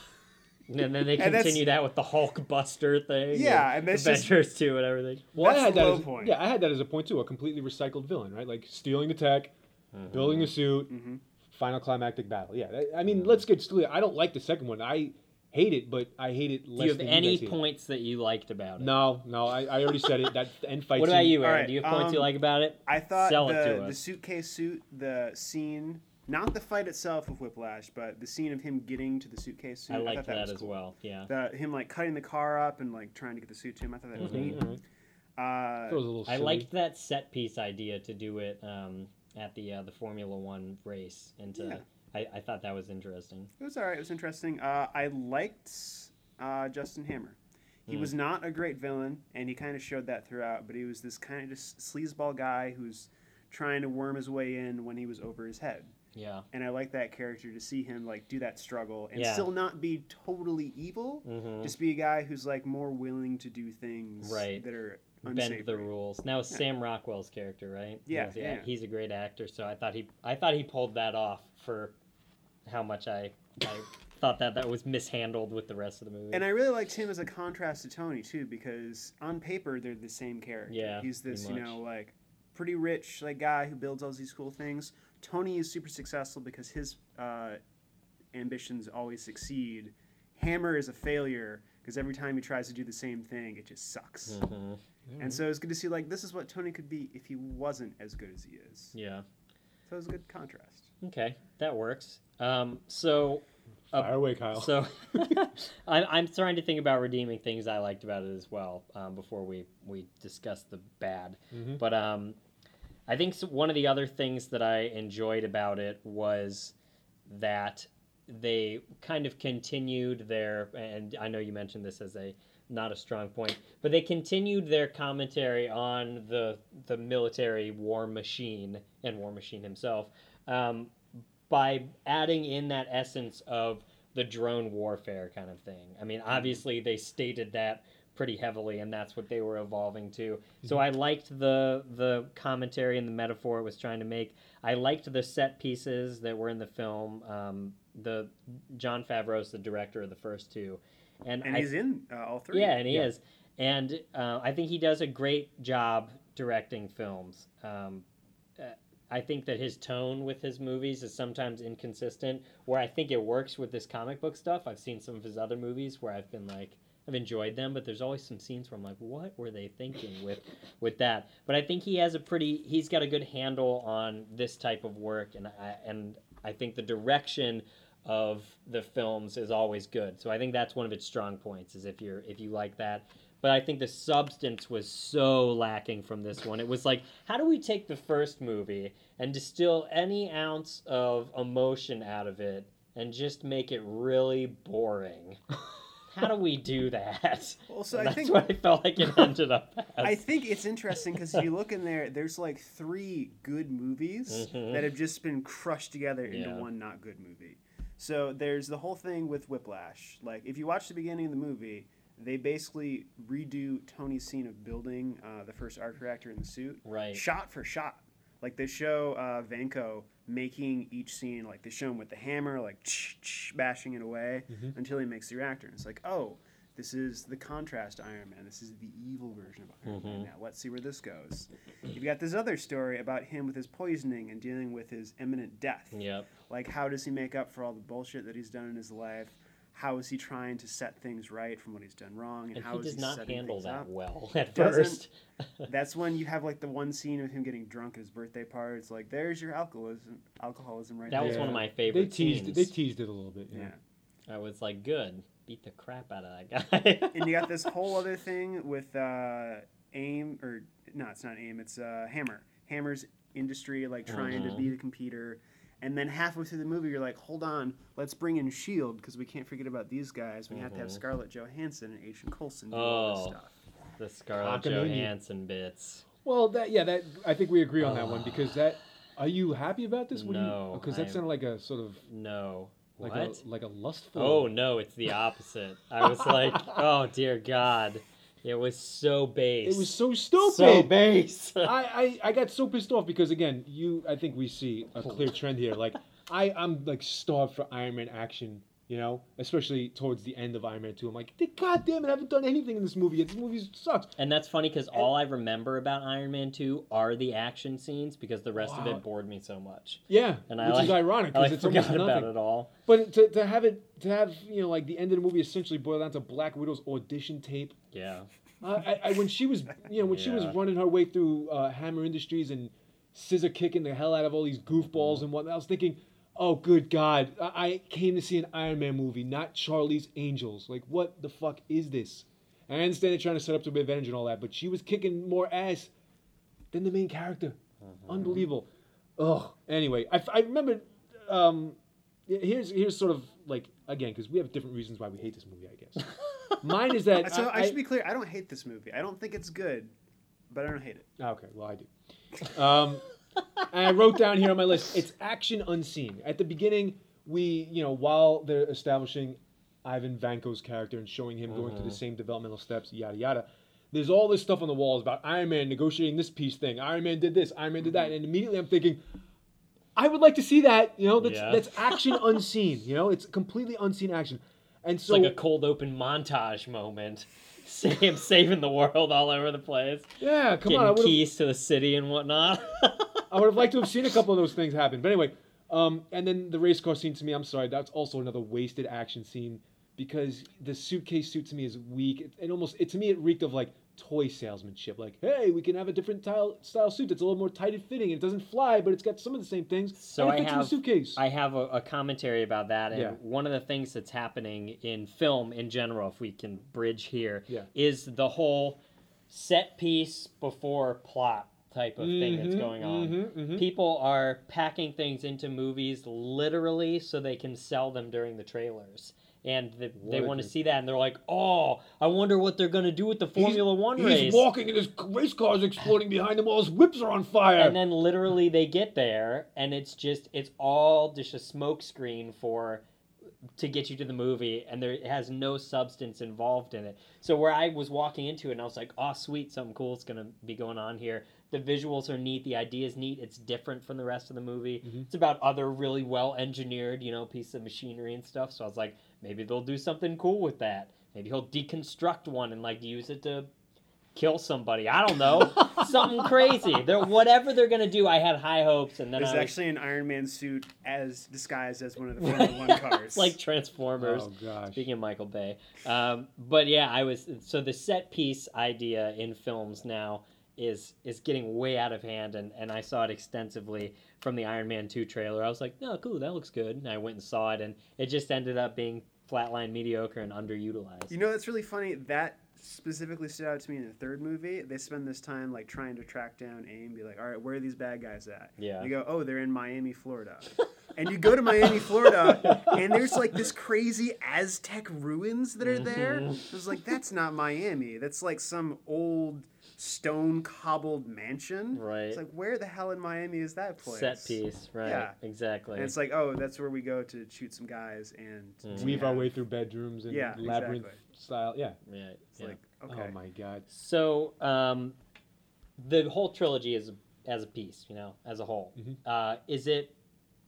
And then they continue that with the Hulkbuster thing. Yeah, and that's Avengers 2 and everything. Well, that's the low point. Yeah, I had that as a point too, a completely recycled villain, right? Like stealing the tech, building the suit, final climactic battle. Yeah, I mean, let's get to it. I don't like the second one. I hate it, but I hate it less than you guys hate it. Do you have any points that you liked about it? No, I already said it. That end fight scene. What about you, Aaron? Right, do you have points you like about it? I thought the suitcase suit, the scene... Not the fight itself with Whiplash, but the scene of him getting to the suitcase suit. I liked that as well, yeah. Him, like, cutting the car up and, like, trying to get the suit to him. I thought that was neat. That was a little silly. I liked that set piece idea to do it at the Formula One race. And I thought that was interesting. It was all right. It was interesting. I liked Justin Hammer. He was not a great villain, and he kind of showed that throughout, but he was this kind of just sleazeball guy who's trying to worm his way in when he was over his head. Yeah. And I like that character to see him like do that struggle and still not be totally evil, just be a guy who's like more willing to do things that are unsavory. Bend the rules. Now Sam Rockwell's character, right? Yeah, he's a great actor, so I thought he pulled that off for how much I thought that was mishandled with the rest of the movie. And I really liked him as a contrast to Tony too, because on paper they're the same character. Yeah, he's this, you know, like pretty rich like guy who builds all these cool things. Tony is super successful because his ambitions always succeed. Hammer is a failure because every time he tries to do the same thing, it just sucks. And so it's good to see, like, this is what Tony could be if he wasn't as good as he is. Yeah. So it was a good contrast. Okay, that works. Fire away, Kyle. So I'm starting to think about redeeming things I liked about it as well before we discuss the bad. But... I think one of the other things that I enjoyed about it was that they kind of continued and I know you mentioned this as a not a strong point. But they continued their commentary on the military War Machine and War Machine himself by adding in that essence of the drone warfare kind of thing. I mean, obviously they stated that pretty heavily, and that's what they were evolving to. So I liked the commentary and the metaphor it was trying to make. I liked the set pieces that were in the film. The Jon Favreau's the director of the first two, and he's in all three. Yeah, and he is, and I think he does a great job directing films. I think that his tone with his movies is sometimes inconsistent. Where I think it works with this comic book stuff, I've seen some of his other movies where I've been like, I've enjoyed them, but there's always some scenes where I'm like, what were they thinking with that? But I think he's got a good handle on this type of work, and I think the direction of the films is always good. So I think that's one of its strong points, is if you like that. But I think the substance was so lacking from this one. It was like, how do we take the first movie and distill any ounce of emotion out of it and just make it really boring? How do we do that? Well, so that's what I felt like it ended up as. I think it's interesting because if you look in there, there's like three good movies that have just been crushed together into one not good movie. So there's the whole thing with Whiplash. Like, if you watch the beginning of the movie, they basically redo Tony's scene of building the first art director in the suit, right? Shot for shot. Like, they show Vanko making each scene, like they show him with the hammer, like bashing it away until he makes the reactor. And it's like, oh, this is the contrast Iron Man. This is the evil version of Iron Man. Now let's see where this goes. You've got this other story about him with his poisoning and dealing with his imminent death. Yep. Like, how does he make up for all the bullshit that he's done in his life? How is he trying to set things right from what he's done wrong? And how he does not handle that well at first. That's when you have like the one scene with him getting drunk at his birthday party. It's like, there's your alcoholism right there. That was one of my favorite scenes. They teased it a little bit. Yeah. I was like, good. Beat the crap out of that guy. And you got this whole other thing with AIM, or no, it's not AIM. It's Hammer. Hammer's industry, like trying to be the computer. And then halfway through the movie, you're like, hold on, let's bring in S.H.I.E.L.D. because we can't forget about these guys. We have to have Scarlett Johansson and Agent Coulson do all this stuff. The Scarlett Johansson bits. Well, that I think we agree on that one, because that... Are you happy about this? No. Because that sounded like a sort of... No. Like what? Like a lustful... Oh, no, it's the opposite. I was like, oh, dear God. It was so base. It was so stupid. So base. I got so pissed off because, again, I think we see a clear trend here. Like, I'm like starved for Iron Man action, you know, especially towards the end of Iron Man 2. I'm like, God damn it, I haven't done anything in this movie yet. This movie sucks. And that's funny because all I remember about Iron Man 2 are the action scenes because the rest of it bored me so much. Yeah, and which is ironic because it's almost nothing. I forgot about it all. But to have you know, like, the end of the movie essentially boiled down to Black Widow's audition tape. Yeah. When she was, you know, she was running her way through Hammer Industries and scissor kicking the hell out of all these goofballs and whatnot, I was thinking, oh, good God, I came to see an Iron Man movie, not Charlie's Angels. Like, what the fuck is this? And I understand they're trying to set up to revenge and all that, but she was kicking more ass than the main character. Unbelievable. Ugh. Anyway, I remember, here's sort of like, again, because we have different reasons why we hate this movie, I guess. Mine is that... So I should be clear, I don't hate this movie. I don't think it's good, but I don't hate it. Okay, well, I do. And I wrote down here on my list, it's action unseen. At the beginning, while they're establishing Ivan Vanko's character and showing him going through the same developmental steps, yada, yada, there's all this stuff on the walls about Iron Man negotiating this peace thing. Iron Man did this. Iron Man did that. And immediately I'm thinking... I would like to see that, you know, that's action unseen, you know, it's completely unseen action. And so, it's like a cold open montage moment. Sam saving the world all over the place. Yeah, come on. Getting keys to the city and whatnot. I would have liked to have seen a couple of those things happen. But anyway, and then the race car scene to me, I'm sorry, that's also another wasted action scene because the suitcase suit to me is weak. To me, it reeked of like toy salesmanship, like, hey, we can have a different style suit that's a little more tight and fitting, and it doesn't fly, but it's got some of the same things. So I have a commentary about that, and one of the things that's happening in film in general, if we can bridge here, is the whole set piece before plot type of thing that's going on. People are packing things into movies literally so they can sell them during the trailers. And they want to see that, and they're like, oh, I wonder what they're going to do with the Formula One race. He's walking, and his race car's exploding behind him. All his whips are on fire. And then literally they get there, and it's all just a smoke screen to get you to the movie, and there it has no substance involved in it. So where I was walking into it, and I was like, oh, sweet, something cool is going to be going on here. The visuals are neat. The idea is neat. It's different from the rest of the movie. Mm-hmm. It's about other really well-engineered, pieces of machinery and stuff. So I was like, maybe they'll do something cool with that. Maybe he'll deconstruct one and, use it to kill somebody. I don't know. Something crazy. Whatever they're going to do, I had high hopes. And then There's actually an Iron Man suit disguised as one of the Formula One cars. It's like Transformers. Oh, gosh. Speaking of Michael Bay. But, yeah, So the set piece idea in films now is getting way out of hand, and I saw it extensively from the Iron Man 2 trailer. I was like, no, cool, that looks good. And I went and saw it, and it just ended up being flatline mediocre and underutilized. That's really funny. That specifically stood out to me in the third movie. They spend this time trying to track down AIM, be like, all right, where are these bad guys at? Yeah. You go, oh, they're in Miami, Florida. And you go to Miami, Florida, and there's this crazy Aztec ruins that are there. Mm-hmm. I was like, that's not Miami. That's some old stone cobbled mansion. Right. It's where the hell in Miami is that place? Set piece, right? Yeah, exactly. And it's oh, that's where we go to shoot some guys and weave our way through bedrooms and labyrinth style. Yeah. Yeah. It's okay. Oh my God. So the whole trilogy is as a piece, as a whole. Mm-hmm. Is it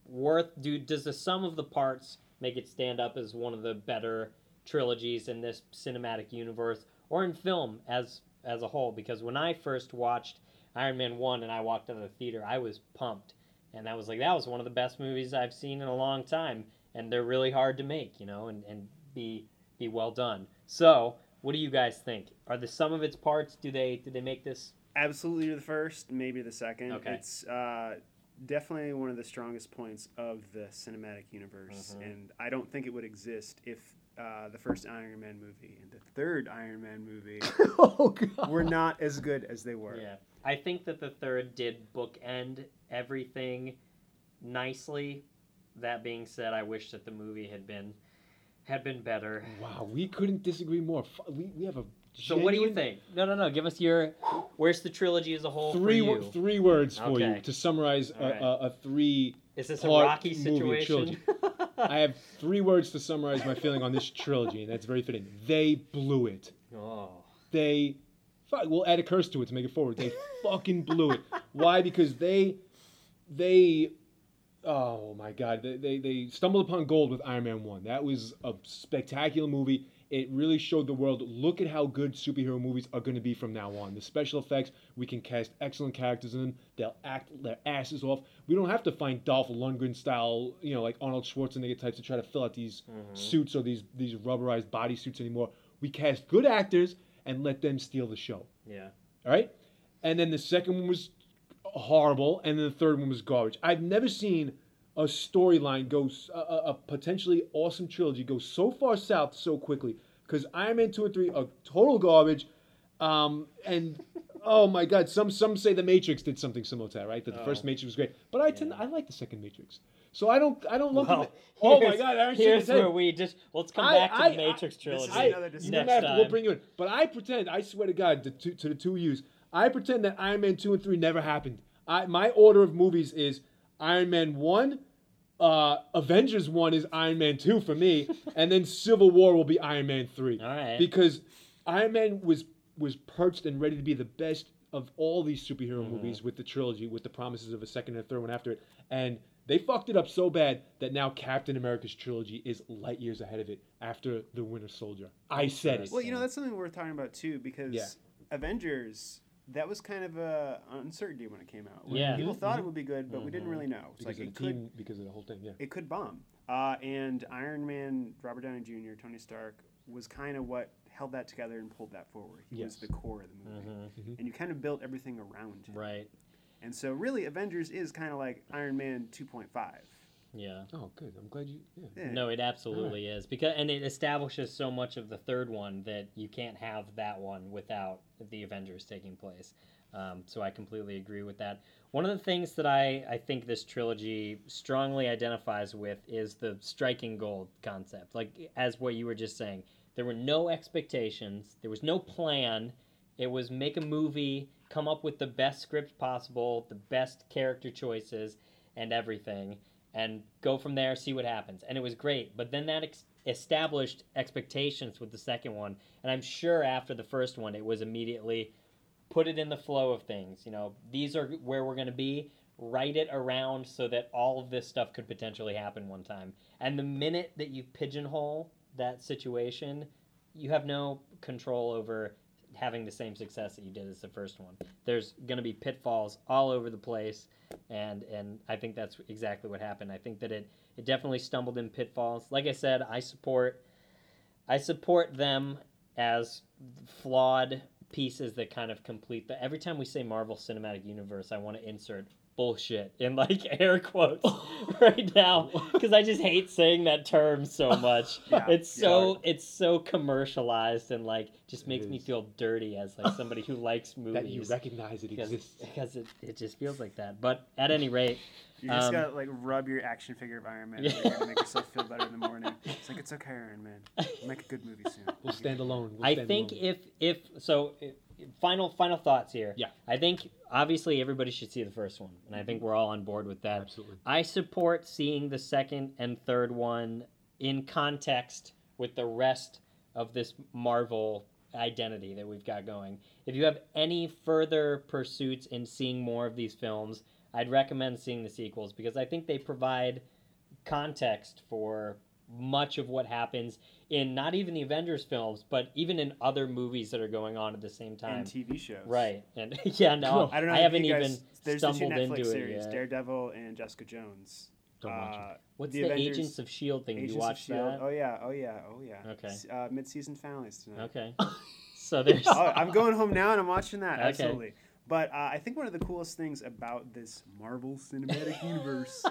worth? Does the sum of the parts make it stand up as one of the better trilogies in this cinematic universe or in film as a whole? Because when I first watched Iron Man 1 and I walked out of the theater, I was pumped. And I was like, that was one of the best movies I've seen in a long time. And they're really hard to make, and be well done. So, what do you guys think? Are the sum of its parts, did they make this? Absolutely the first, maybe the second. Okay. It's definitely one of the strongest points of the cinematic universe. Mm-hmm. And I don't think it would exist if the first Iron Man movie and the third Iron Man movie were not as good as they were. Yeah, I think that the third did bookend everything nicely. That being said, I wish that the movie had been better. Wow, we couldn't disagree more. We have a genuine... So what do you think? No. Give us your... Where's the trilogy as a whole for you? Three words for you to summarize a three... Is this a Rocky situation? I have three words to summarize my feeling on this trilogy, and that's very fitting. They blew it. Oh. We'll add a curse to it to make it forward. They fucking blew it. Why? Because oh my God, they stumbled upon gold with Iron Man 1. That was a spectacular movie. It really showed the world, look at how good superhero movies are going to be from now on. The special effects, we can cast excellent characters in them. They'll act their asses off. We don't have to find Dolph Lundgren-style, like Arnold Schwarzenegger types to try to fill out these suits or these rubberized body suits anymore. We cast good actors and let them steal the show. Yeah. All right? And then the second one was horrible, and then the third one was garbage. I've never seen a storyline goes a potentially awesome trilogy goes so far south so quickly, because Iron Man 2 and 3 are total garbage, and oh my God, some say the Matrix did something similar to that, right? That the first Matrix was great, but I like the second Matrix, so I don't love. Well, oh my God, Aaron, here's where we just let's come back to the Matrix trilogy. We'll bring you in, but I pretend, I swear to God, to the two of yous, I pretend that Iron Man 2 and 3 never happened. My order of movies is Iron Man 1, Avengers 1 is Iron Man 2 for me, and then Civil War will be Iron Man 3. All right. Because Iron Man was perched and ready to be the best of all these superhero movies with the trilogy, with the promises of a second and a third one after it. And they fucked it up so bad that now Captain America's trilogy is light years ahead of it after The Winter Soldier. I said it. Well, that's something worth talking about, too, because Avengers... That was kind of an uncertainty when it came out. People thought it would be good, but we didn't really know. It's because of the whole thing, yeah. It could bomb. And Iron Man, Robert Downey Jr., Tony Stark, was kind of what held that together and pulled that forward. He was the core of the movie. Mm-hmm. And you kind of built everything around him. Right. And so really, Avengers is kind of like Iron Man 2.5. Yeah. Oh, good. I'm glad you... Yeah. No, it absolutely is. And it establishes so much of the third one that you can't have that one without the Avengers taking place. So I completely agree with that. One of the things that I think this trilogy strongly identifies with is the striking gold concept. Like, as what you were just saying, there were no expectations. There was no plan. It was make a movie, come up with the best script possible, the best character choices and everything, and go from there, see what happens. And it was great. But then that established expectations with the second one. And I'm sure after the first one, it was immediately... put it in the flow of things. You know, these are where we're going to be. Write it around so that all of this stuff could potentially happen one time. And the minute that you pigeonhole that situation, you have no control over having the same success that you did as the first one. There's going to be pitfalls all over the place, and I think that's exactly what happened. I think that it definitely stumbled in pitfalls. Like I said, I support them as flawed pieces that kind of complete the... Every time we say Marvel Cinematic Universe, I want to insert bullshit in, like, air quotes right now, because I just hate saying that term so much. Yeah, it's so commercialized, and, like, just makes me feel dirty as, like, somebody who likes movies. That you recognize it exists. Because it just feels like that. But at any rate... You just gotta, like, rub your action figure of Iron Man to make yourself feel better in the morning. It's like, it's okay, Iron Man. We'll make a good movie soon. We'll stand alone. Final thoughts here. Yeah. I think, obviously, everybody should see the first one, and I think we're all on board with that. Absolutely. I support seeing the second and third one in context with the rest of this Marvel identity that we've got going. If you have any further pursuits in seeing more of these films, I'd recommend seeing the sequels, because I think they provide context for much of what happens in not even the Avengers films, but even in other movies that are going on at the same time. And TV shows. Right. And yeah, no, I don't know, I haven't even stumbled into it yet. There's the two Netflix series, Daredevil and Jessica Jones. Don't watch it. What's the Avengers, Agents of S.H.I.E.L.D. thing? Agents you watch that? Oh, yeah. Okay. Mid-season finales tonight. Okay. So there's... Oh, I'm going home now and I'm watching that. Okay. Absolutely. But I think one of the coolest things about this Marvel Cinematic Universe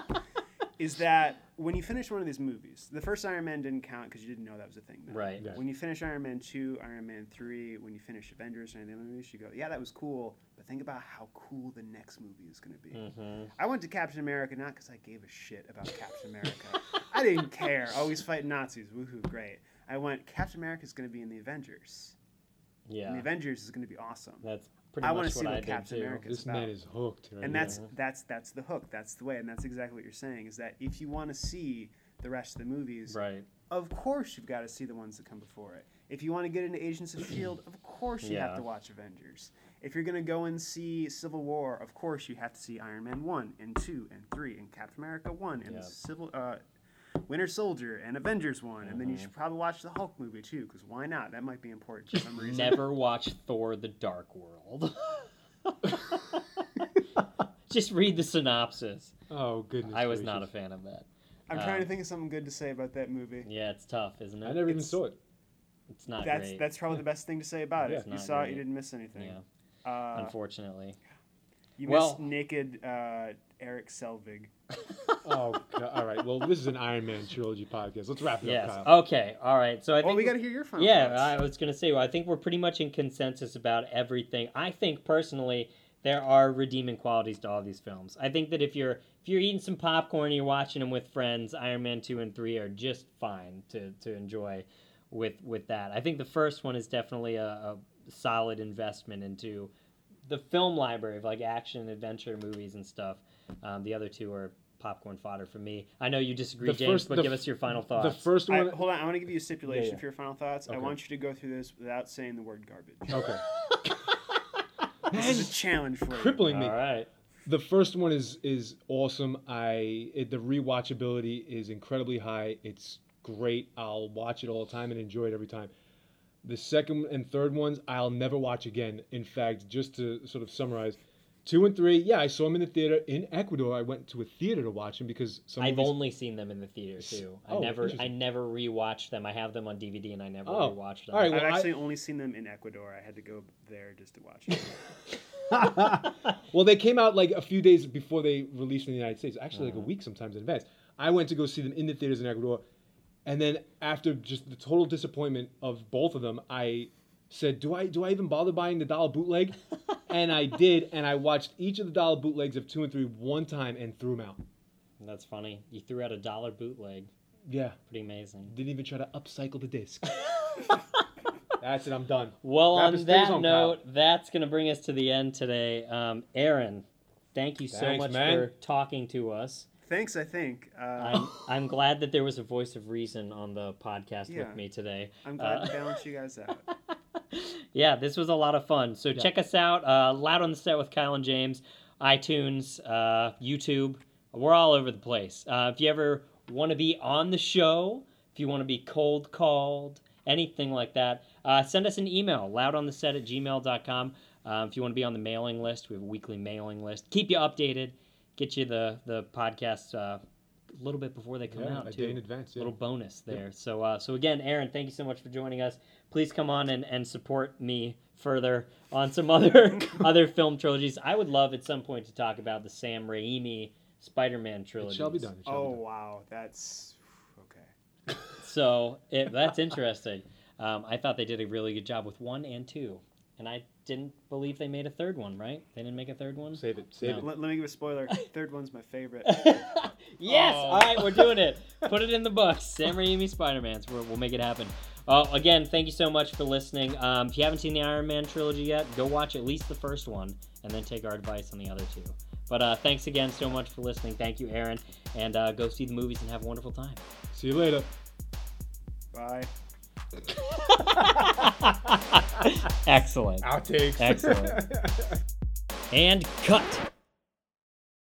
is that when you finish one of these movies, the first Iron Man didn't count because you didn't know that was a thing. Though. Right. Yeah. When you finish Iron Man 2, Iron Man 3, when you finish Avengers and the other movies, you go, yeah, that was cool, but think about how cool the next movie is going to be. Mm-hmm. I went to Captain America not because I gave a shit about Captain America. I didn't care. Always fighting Nazis. Woohoo, great. I went, Captain America is going to be in the Avengers. Yeah. And the Avengers is going to be awesome. That's I want to see what Captain America is about. This man is hooked. Right and that's the hook. That's the way. And that's exactly what you're saying, is that if you want to see the rest of the movies, right, of course you've got to see the ones that come before it. If you want to get into Agents of S.H.I.E.L.D., of course you have to watch Avengers. If you're going to go and see Civil War, of course you have to see Iron Man 1 and 2 and 3 and Captain America 1 and Winter Soldier and Avengers 1, and then you should probably watch the Hulk movie too, because why not? That might be important for some reason. Never watch Thor: The Dark World. Just read the synopsis. Oh, goodness I was gracious. Not a fan of that. I'm trying to think of something good to say about that movie. Yeah, it's tough, isn't it? I never even saw it. It's not great. That's probably the best thing to say about it. You saw it, you didn't miss anything. Yeah. Unfortunately. You missed naked... Eric Selvig. Oh, God. All right. Well, this is an Iron Man trilogy podcast. Let's wrap it up, Kyle. Okay. All right. So I think we got to hear your final thoughts. I was going to say, I think we're pretty much in consensus about everything. I think personally there are redeeming qualities to all these films. I think that if you're eating some popcorn and you're watching them with friends, Iron Man 2 and 3 are just fine to enjoy with that. I think the first one is definitely a solid investment into the film library of, like, action and adventure movies and stuff. The other two are popcorn fodder for me. I know you disagree, James, but give us your final thoughts. The first one... hold on, I want to give you a stipulation for your final thoughts. Okay. I want you to go through this without saying the word garbage. Okay. This is a challenge for you. Crippling me. All right. The first one is awesome. The rewatchability is incredibly high. It's great. I'll watch it all the time and enjoy it every time. The second and third ones, I'll never watch again. In fact, just to sort of summarize... 2 and 3, I saw them in the theater in Ecuador. I went to a theater to watch them because I've only seen them in the theater too. I never rewatched them. I have them on DVD and I never rewatched them. All right, well, I've actually only seen them in Ecuador. I had to go there just to watch them. Well, they came out like a few days before they released in the United States. Actually, like a week sometimes in advance. I went to go see them in the theaters in Ecuador, and then after just the total disappointment of both of them, I said, do I even bother buying the dollar bootleg? And I did, and I watched each of the dollar bootlegs of 2 and 3 one time and threw them out. That's funny. You threw out a dollar bootleg. Yeah. Pretty amazing. Didn't even try to upcycle the disc. That's it. I'm done. Well, on that note, that's going to bring us to the end today. Aaron, thank you so much for talking to us. Thanks, I think. I'm glad that there was a voice of reason on the podcast with me today. I'm glad to balance you guys out. Yeah, this was a lot of fun. So check us out. Loud on the Set with Kyle and James, iTunes, YouTube. We're all over the place. If you ever want to be on the show, if you want to be cold called, anything like that, send us an email, loudontheset@gmail.com. If you want to be on the mailing list, we have a weekly mailing list. Keep you updated. Get you the podcasts a little bit before they come out, a day in advance. Little bonus there. So again, Aaron, thank you so much for joining us. Please come on and support me further on some other film trilogies. I would love at some point to talk about the Sam Raimi Spider-Man trilogy. It shall be done. Wow. That's... okay. So, that's interesting. I thought they did a really good job with 1 and 2. And I didn't believe they made a third one, right? They didn't make a third one? Save it. Let me give a spoiler. Third one's my favorite. Yes! Oh. All right, we're doing it. Put it in the books. Sam Raimi Spider-Man's. We'll make it happen. Again, thank you so much for listening. If you haven't seen the Iron Man trilogy yet, go watch at least the first one and then take our advice on the other two. But thanks again so much for listening. Thank you, Aaron. And go see the movies and have a wonderful time. See you later. Bye. Excellent. Outtakes. Excellent. And cut.